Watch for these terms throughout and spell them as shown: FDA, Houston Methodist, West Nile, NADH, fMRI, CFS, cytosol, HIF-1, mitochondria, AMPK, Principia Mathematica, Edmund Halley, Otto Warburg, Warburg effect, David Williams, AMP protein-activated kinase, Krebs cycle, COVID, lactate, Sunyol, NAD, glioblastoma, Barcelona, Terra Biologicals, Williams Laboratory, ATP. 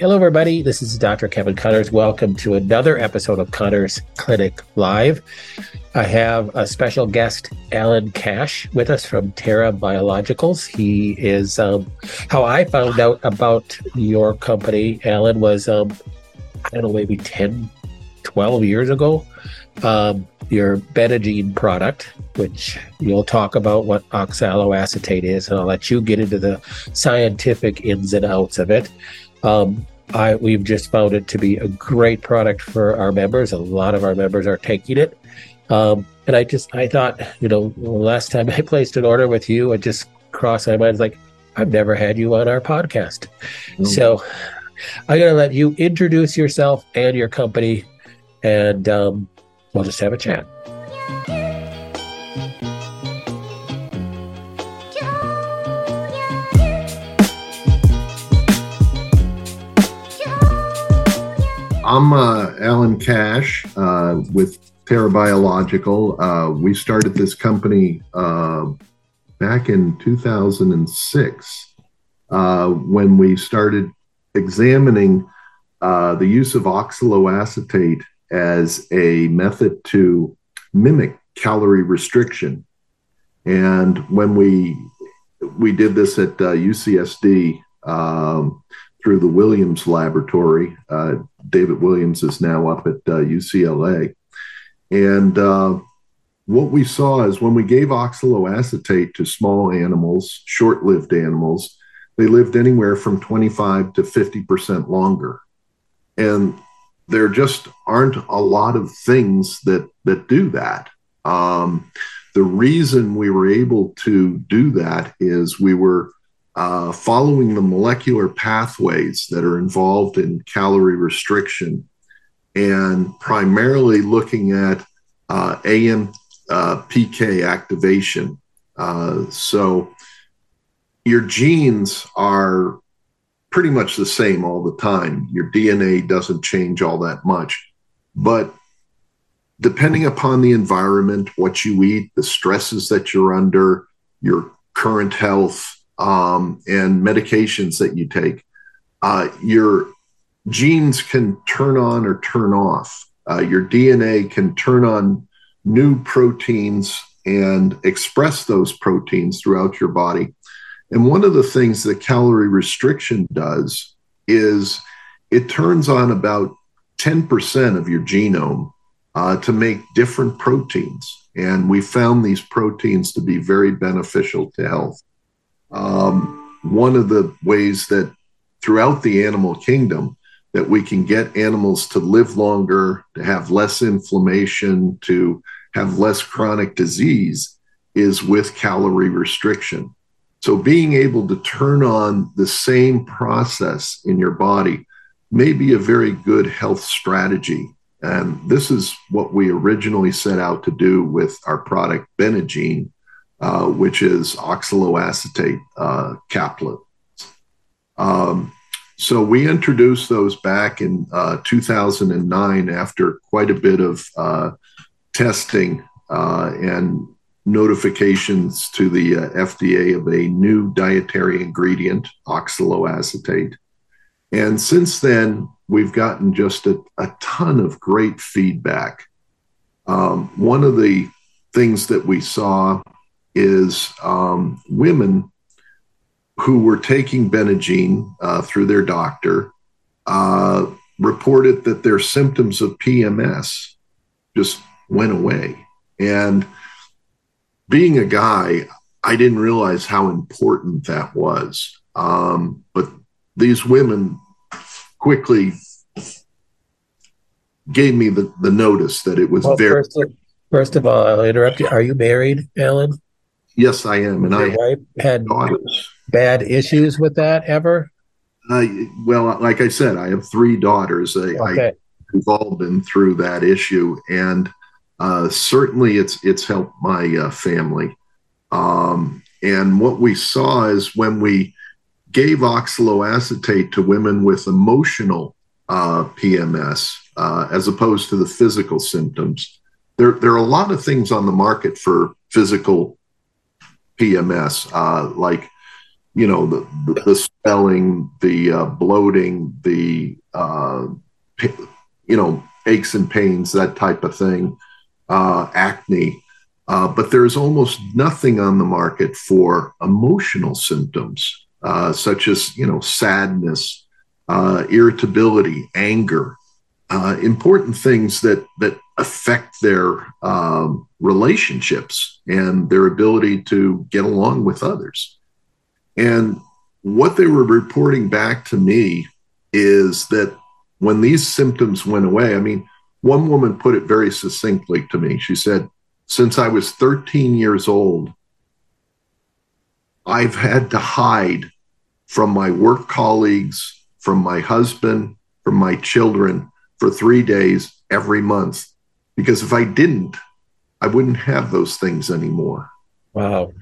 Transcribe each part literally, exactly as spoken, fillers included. Hello, everybody. This is Doctor Kevin Conners. Welcome to another episode of Conners Clinic Live. I have a special guest, Alan Cash, with us from Terra Biologicals. He is, um, how I found out about your company, Alan, was, um, I don't know, maybe ten, twelve years ago. Um, your Benagene product, which you'll talk about what oxaloacetate is, and I'll let you get into the scientific ins and outs of it. Um, I, we've just found it to be a great product for our members. A lot of our members are taking it. Um, and I just, I thought, you know, last time I placed an order with you, it just crossed my mind. It's like, I've never had you on our podcast. Mm-hmm. So I'm going to let you introduce yourself and your company, and um, we'll just have a chat. I'm uh, Alan Cash uh, with Terra Biological. Uh, we started this company uh, back in two thousand six uh, when we started examining uh, the use of oxaloacetate as a method to mimic calorie restriction. And when we, we did this at uh, U C S D, um, through the Williams Laboratory. Uh, David Williams is now up at uh, U C L A. And uh, what we saw is when we gave oxaloacetate to small animals, short-lived animals, they lived anywhere from twenty-five to fifty percent longer. And there just aren't a lot of things that, that do that. Um, the reason we were able to do that is we were Uh, following the molecular pathways that are involved in calorie restriction, and primarily looking at uh, A M P K activation. Uh, so your genes are pretty much the same all the time. Your D N A doesn't change all that much, but depending upon the environment, what you eat, the stresses that you're under, your current health, Um, and medications that you take, uh, your genes can turn on or turn off. Uh, your D N A can turn on new proteins and express those proteins throughout your body. And one of the things that calorie restriction does is it turns on about ten percent of your genome uh, to make different proteins. And we found these proteins to be very beneficial to health. Um, one of the ways that throughout the animal kingdom that we can get animals to live longer, to have less inflammation, to have less chronic disease is with calorie restriction. So being able to turn on the same process in your body may be a very good health strategy. And this is what we originally set out to do with our product Benagene, Uh, which is oxaloacetate uh, caplets. Um, so we introduced those back in uh, two thousand nine after quite a bit of uh, testing uh, and notifications to the uh, F D A of a new dietary ingredient, oxaloacetate. And since then, we've gotten just a, a ton of great feedback. Um, one of the things that we saw is um, women who were taking Benagene uh, through their doctor uh, reported that their symptoms of P M S just went away. And being a guy, I didn't realize how important that was. Um, but these women quickly gave me the, the notice that it was well, very... First of, first of all, I'll interrupt you. Are you married, Alan? Yes, I am. And your I wife had daughters. Bad issues with that ever? I, well, like I said, I have three daughters. I, okay. I, we've all been through that issue. And uh, certainly it's it's helped my uh, family. Um, and what we saw is when we gave oxaloacetate to women with emotional uh, P M S, uh, as opposed to the physical symptoms, there, there are a lot of things on the market for physical P M S, uh, like, you know, the, the swelling, the uh, bloating, the, uh, you know, aches and pains, that type of thing, uh, acne. Uh, but there's almost nothing on the market for emotional symptoms, uh, such as, you know, sadness, uh, irritability, anger, uh, important things that, that affect their um, relationships and their ability to get along with others. And what they were reporting back to me is that when these symptoms went away, I mean, one woman put it very succinctly to me. She said, "Since I was thirteen years old, I've had to hide from my work colleagues, from my husband, from my children for three days every month. Because if I didn't, I wouldn't have those things anymore." Wow.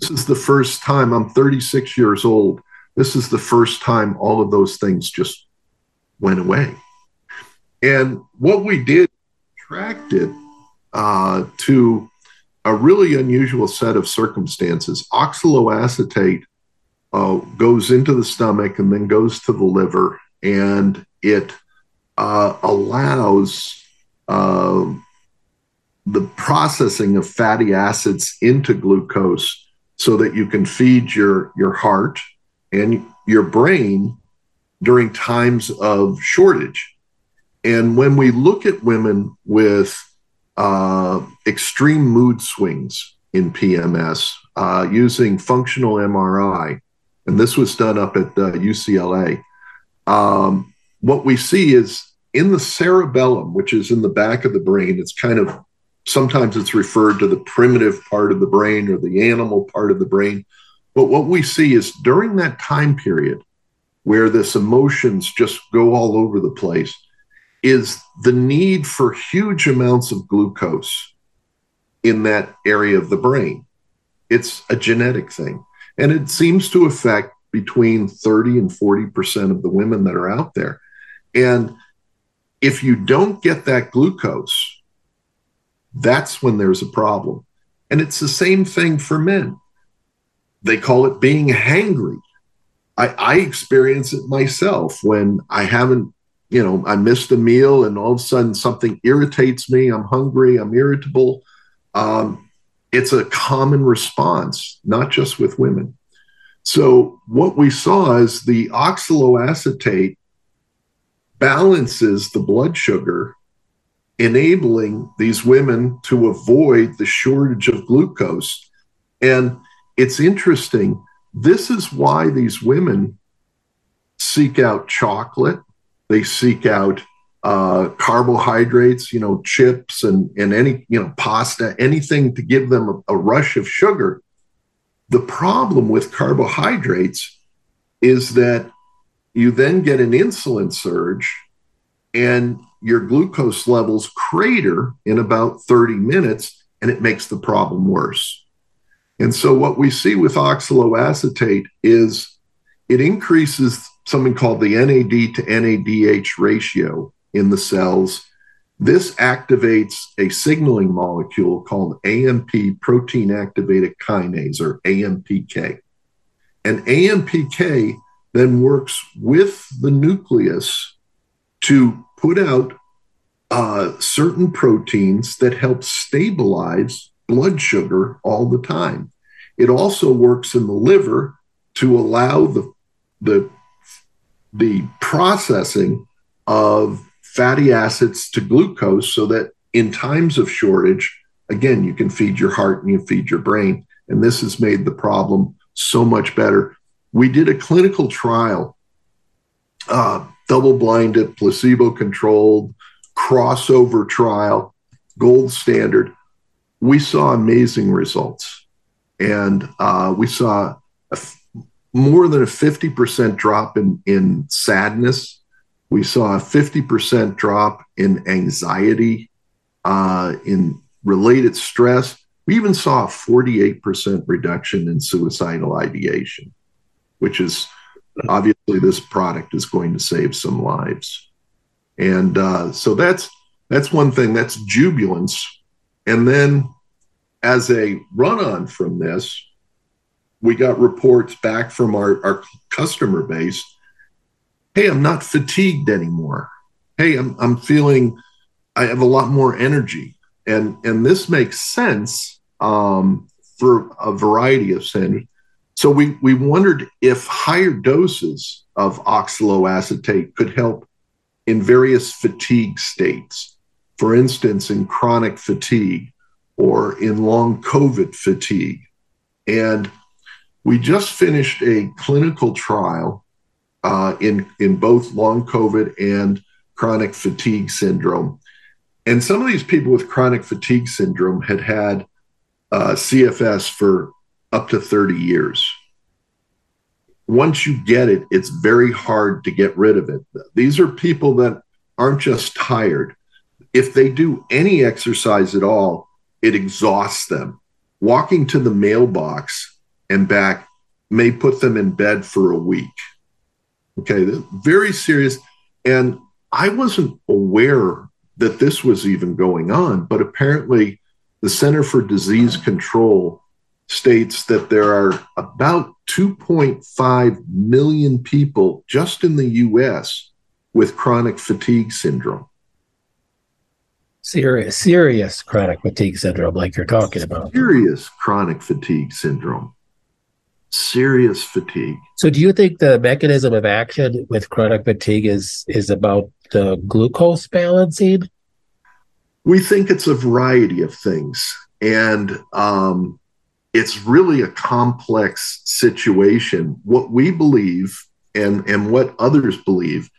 This is the first time, I'm thirty-six years old. This is the first time all of those things just went away. And what we did, tracked it. Uh, to a really unusual set of circumstances. Oxaloacetate uh, goes into the stomach and then goes to the liver, and it uh, allows uh, the processing of fatty acids into glucose so that you can feed your, your heart and your brain during times of shortage. And when we look at women with Uh, extreme mood swings in P M S uh, using functional M R I, and this was done up at uh, U C L A, um, what we see is in the cerebellum, which is in the back of the brain, it's kind of, sometimes it's referred to the primitive part of the brain or the animal part of the brain, but what we see is during that time period where this emotions just go all over the place, is the need for huge amounts of glucose in that area of the brain. It's a genetic thing. And it seems to affect between thirty and forty percent of the women that are out there. And if you don't get that glucose, that's when there's a problem. And it's the same thing for men. They call it being hangry. I, I experience it myself when I haven't, you know, I missed a meal and all of a sudden something irritates me. I'm hungry. I'm irritable. Um, it's a common response, not just with women. So what we saw is the oxaloacetate balances the blood sugar, enabling these women to avoid the shortage of glucose. And it's interesting. This is why these women seek out chocolate. They seek out uh, carbohydrates, you know, chips and, and any, you know, pasta, anything to give them a, a rush of sugar. The problem with carbohydrates is that you then get an insulin surge and your glucose levels crater in about thirty minutes, and it makes the problem worse. And so what we see with oxaloacetate is it increases something called the N A D to N A D H ratio in the cells. This activates a signaling molecule called A M P protein-activated kinase, or A M P K. And A M P K then works with the nucleus to put out uh, certain proteins that help stabilize blood sugar all the time. It also works in the liver to allow the, the the processing of fatty acids to glucose so that in times of shortage, again, you can feed your heart and you feed your brain. And this has made the problem so much better. We did a clinical trial, uh, double-blinded, placebo-controlled, crossover trial, gold standard. We saw amazing results. And uh, we saw a more than a fifty percent drop in, in sadness. We saw a fifty percent drop in anxiety, uh, in related stress. We even saw a forty-eight percent reduction in suicidal ideation, which is obviously this product is going to save some lives. And uh, so that's, that's one thing, that's jubilance. And then as a run-on from this, we got reports back from our, our customer base. Hey, I'm not fatigued anymore. Hey, I'm, I'm feeling, I have a lot more energy. And, and this makes sense um, for a variety of things. So we, we wondered if higher doses of oxaloacetate could help in various fatigue states. For instance, in chronic fatigue or in long COVID fatigue. And we just finished a clinical trial uh, in, in both long COVID and chronic fatigue syndrome. And some of these people with chronic fatigue syndrome had had uh, C F S for up to thirty years. Once you get it, it's very hard to get rid of it. These are people that aren't just tired. If they do any exercise at all, it exhausts them. Walking to the mailbox and back may put them in bed for a week. Okay, very serious. And I wasn't aware that this was even going on, but apparently the Center for Disease Control states that there are about two point five million people just in the U S with chronic fatigue syndrome. Serious, serious chronic fatigue syndrome like you're talking about. Serious chronic fatigue syndrome. Serious fatigue. So do you think the mechanism of action with chronic fatigue is, is about the glucose balancing? We think it's a variety of things. And um, it's really a complex situation. What we believe and, and what others believe,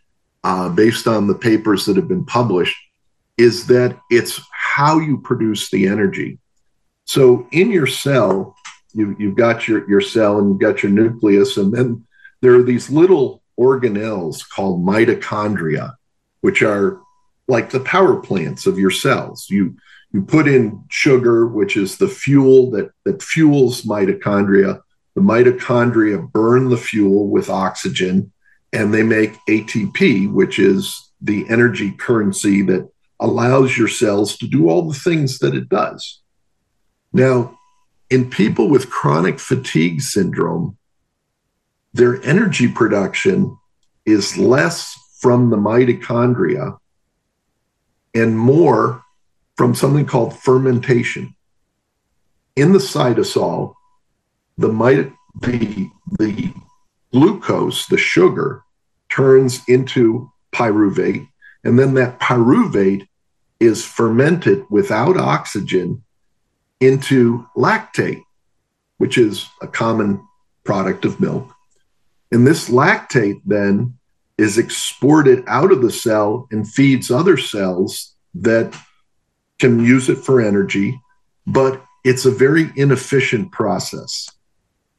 uh, based on the papers that have been published, is that it's how you produce the energy. So in your cell, you, you've got your, your cell and you've got your nucleus, and then there are these little organelles called mitochondria, which are like the power plants of your cells. You, you put in sugar, which is the fuel that, that fuels mitochondria. The mitochondria burn the fuel with oxygen, and they make A T P, which is the energy currency that allows your cells to do all the things that it does. Now, in people with chronic fatigue syndrome, their energy production is less from the mitochondria and more from something called fermentation. In the cytosol, the, mit- the, the glucose, the sugar, turns into pyruvate, and then that pyruvate is fermented without oxygen into lactate, which is a common product of milk. And this lactate then is exported out of the cell and feeds other cells that can use it for energy, but it's a very inefficient process.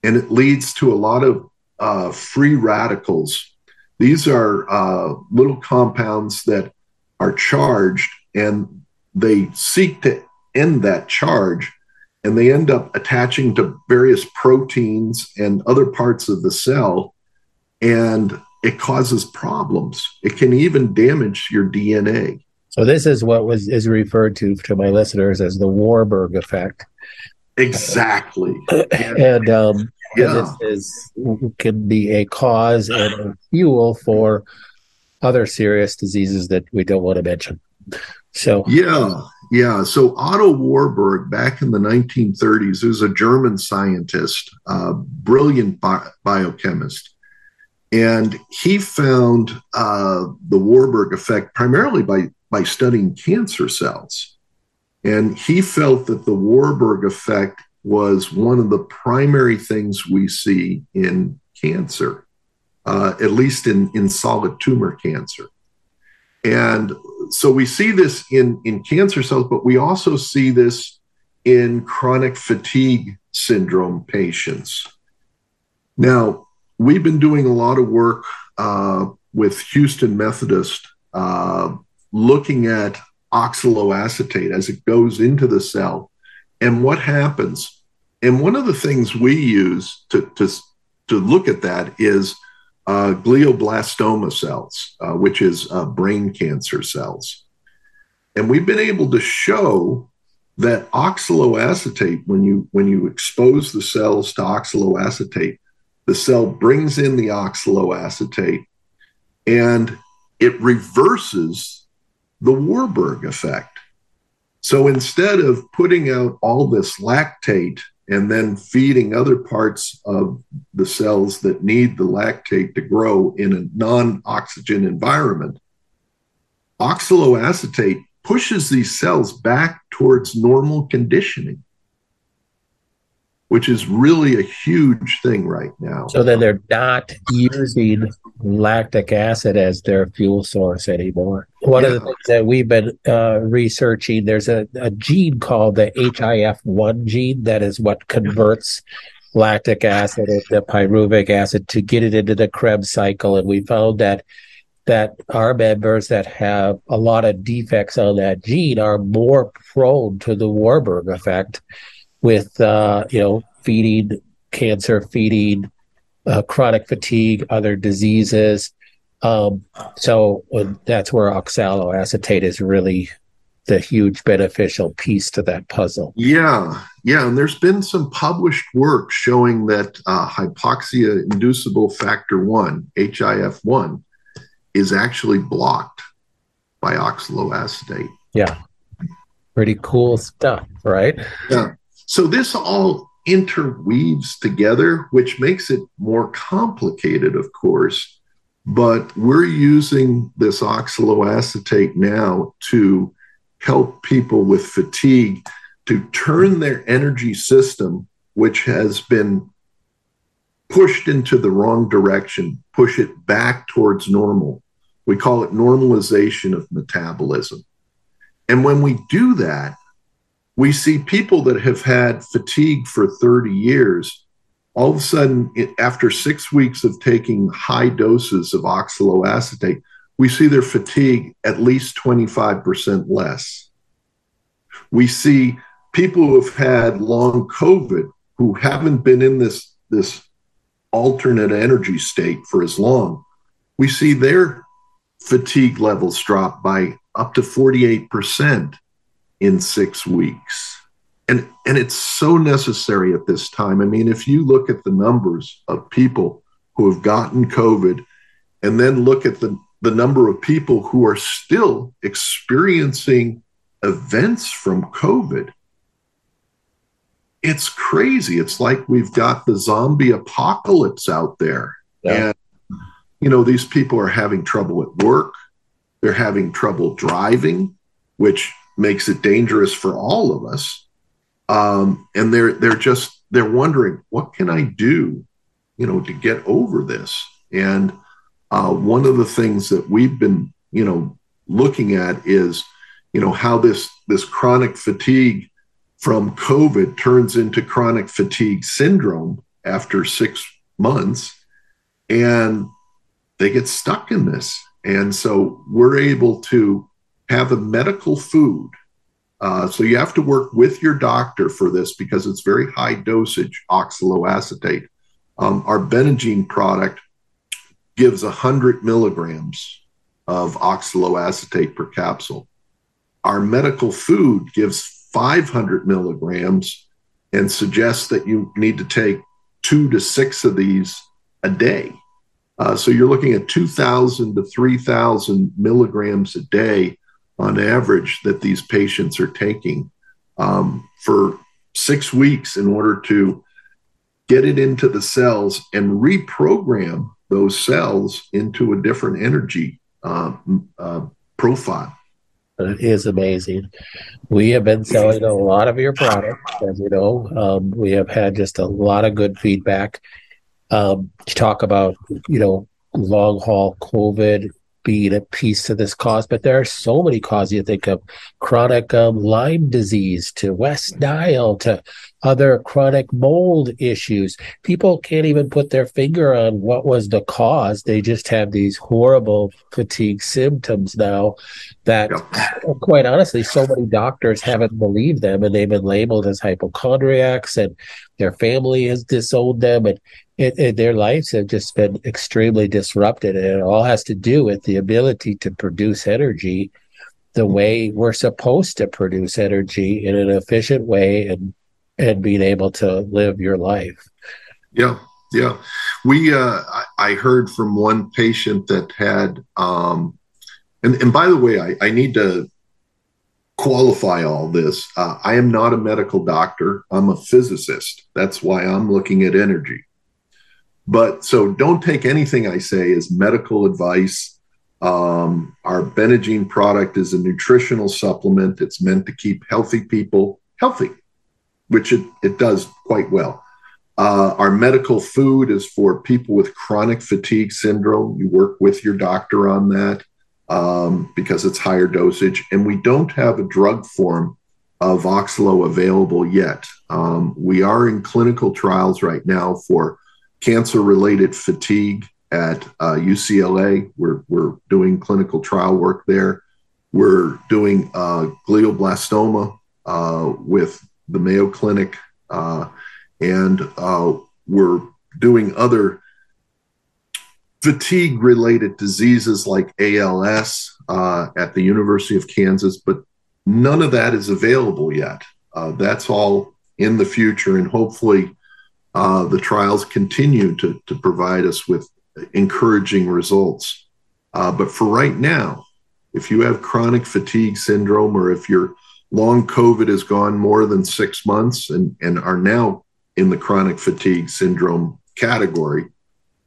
And it leads to a lot of uh, free radicals. These are uh, little compounds that are charged, and they seek to end that charge, and they end up attaching to various proteins and other parts of the cell, and it causes problems. It can even damage your D N A. So this is what was is referred to to my listeners as the Warburg effect. Exactly. and um Yeah. This is, can be a cause and a fuel for other serious diseases that we don't want to mention. So yeah, yeah. So Otto Warburg, back in the nineteen thirties, who's a German scientist, uh, brilliant bi- biochemist, and he found uh, the Warburg effect primarily by by studying cancer cells, and he felt that the Warburg effect was one of the primary things we see in cancer, uh, at least in, in solid tumor cancer. And so we see this in, in cancer cells, but we also see this in chronic fatigue syndrome patients. Now, we've been doing a lot of work uh, with Houston Methodist uh, looking at oxaloacetate as it goes into the cell and what happens. And one of the things we use to, to, to look at that is uh, glioblastoma cells, uh, which is uh, brain cancer cells. And we've been able to show that oxaloacetate, when you when you expose the cells to oxaloacetate, the cell brings in the oxaloacetate and it reverses the Warburg effect. So instead of putting out all this lactate and then feeding other parts of the cells that need the lactate to grow in a non-oxygen environment, oxaloacetate pushes these cells back towards normal conditioning, which is really a huge thing right now. So then they're not using lactic acid as their fuel source anymore. One yeah. of the things that we've been uh, researching, there's a, a gene called the H I F one gene that is what converts lactic acid into pyruvic acid to get it into the Krebs cycle. And we found that that our members that have a lot of defects on that gene are more prone to the Warburg effect, with, uh, you know, feeding cancer, feeding uh, chronic fatigue, other diseases. Um, so that's where oxaloacetate is really the huge beneficial piece to that puzzle. Yeah, yeah. And there's been some published work showing that uh, hypoxia-inducible factor one, H I F one, is actually blocked by oxaloacetate. Yeah, pretty cool stuff, right? Yeah. So this all interweaves together, which makes it more complicated, of course, but we're using this oxaloacetate now to help people with fatigue to turn their energy system, which has been pushed into the wrong direction, push it back towards normal. We call it normalization of metabolism. And when we do that, we see people that have had fatigue for thirty years, all of a sudden, it, after six weeks of taking high doses of oxaloacetate, we see their fatigue at least twenty-five percent less. We see people who have had long COVID, who haven't been in this, this alternate energy state for as long, we see their fatigue levels drop by up to forty-eight percent. In six weeks. And, and it's so necessary at this time. I mean, if you look at the numbers of people who have gotten COVID and then look at the, the number of people who are still experiencing events from COVID, it's crazy. It's like we've got the zombie apocalypse out there. Yeah. And, you know, these people are having trouble at work. They're having trouble driving, which makes it dangerous for all of us. Um, and they're they're just, they're wondering, what can I do, you know, to get over this? And uh, one of the things that we've been, you know, looking at is, you know, how this, this chronic fatigue from COVID turns into chronic fatigue syndrome after six months, and they get stuck in this. And so we're able to have a medical food. Uh, so you have to work with your doctor for this because it's very high dosage oxaloacetate. Um, our Benagene product gives one hundred milligrams of oxaloacetate per capsule. Our medical food gives five hundred milligrams and suggests that you need to take two to six of these a day. Uh, so you're looking at two thousand to three thousand milligrams a day on average that these patients are taking um, for six weeks in order to get it into the cells and reprogram those cells into a different energy uh, uh, profile. It is amazing. We have been selling a lot of your product, as you know. Um, we have had just a lot of good feedback. Um, to talk about, you know, long haul COVID being a piece to this cause, but there are so many causes. You think of chronic um, Lyme disease to West Nile to other chronic mold issues. People can't even put their finger on what was the cause. They just have these horrible fatigue symptoms now that, quite honestly, so many doctors haven't believed them, and they've been labeled as hypochondriacs, and their family has disowned them, and It, it, their lives have just been extremely disrupted, and it all has to do with the ability to produce energy the way we're supposed to produce energy in an efficient way and and being able to live your life. Yeah, yeah. We uh, I heard from one patient that had, um, and, and by the way, I, I need to qualify all this. Uh, I am not a medical doctor. I'm a physicist. That's why I'm looking at energy. But so don't take anything I say as medical advice. Um, our Benagene product is a nutritional supplement. It's meant to keep healthy people healthy, which it, it does quite well. Uh, our medical food is for people with chronic fatigue syndrome. You work with your doctor on that um, because it's higher dosage. And we don't have a drug form of Oxalo available yet. Um, we are in clinical trials right now for cancer-related fatigue at uh, U C L A. We're, we're doing clinical trial work there. We're doing uh, glioblastoma uh, with the Mayo Clinic, uh, and uh, we're doing other fatigue-related diseases like A L S uh, at the University of Kansas, but none of that is available yet. Uh, that's all in the future, and hopefully uh, the trials continue to, to provide us with encouraging results. Uh, but for right now, if you have chronic fatigue syndrome or if you're long COVID has gone more than six months and, and are now in the chronic fatigue syndrome category,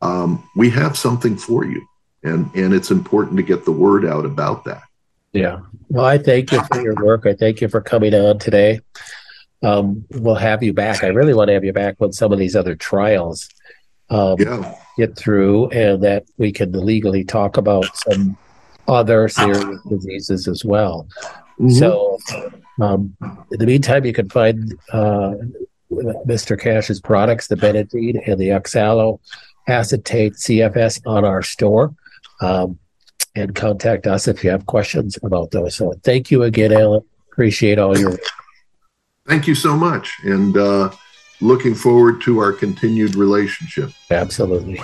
um, we have something for you. And, and it's important to get the word out about that. Yeah. Well, I thank you for your work. I thank you for coming on today. Um, we'll have you back. I really want to have you back when some of these other trials um, yeah. get through and that we can legally talk about some other serious diseases as well. So um, in the meantime, you can find uh, Mister Cash's products, the Benagene and the oxaloacetate C F S on our store, um, and contact us if you have questions about those. So thank you again, Alan. Appreciate all your work. Thank you so much. And uh, looking forward to our continued relationship. Absolutely.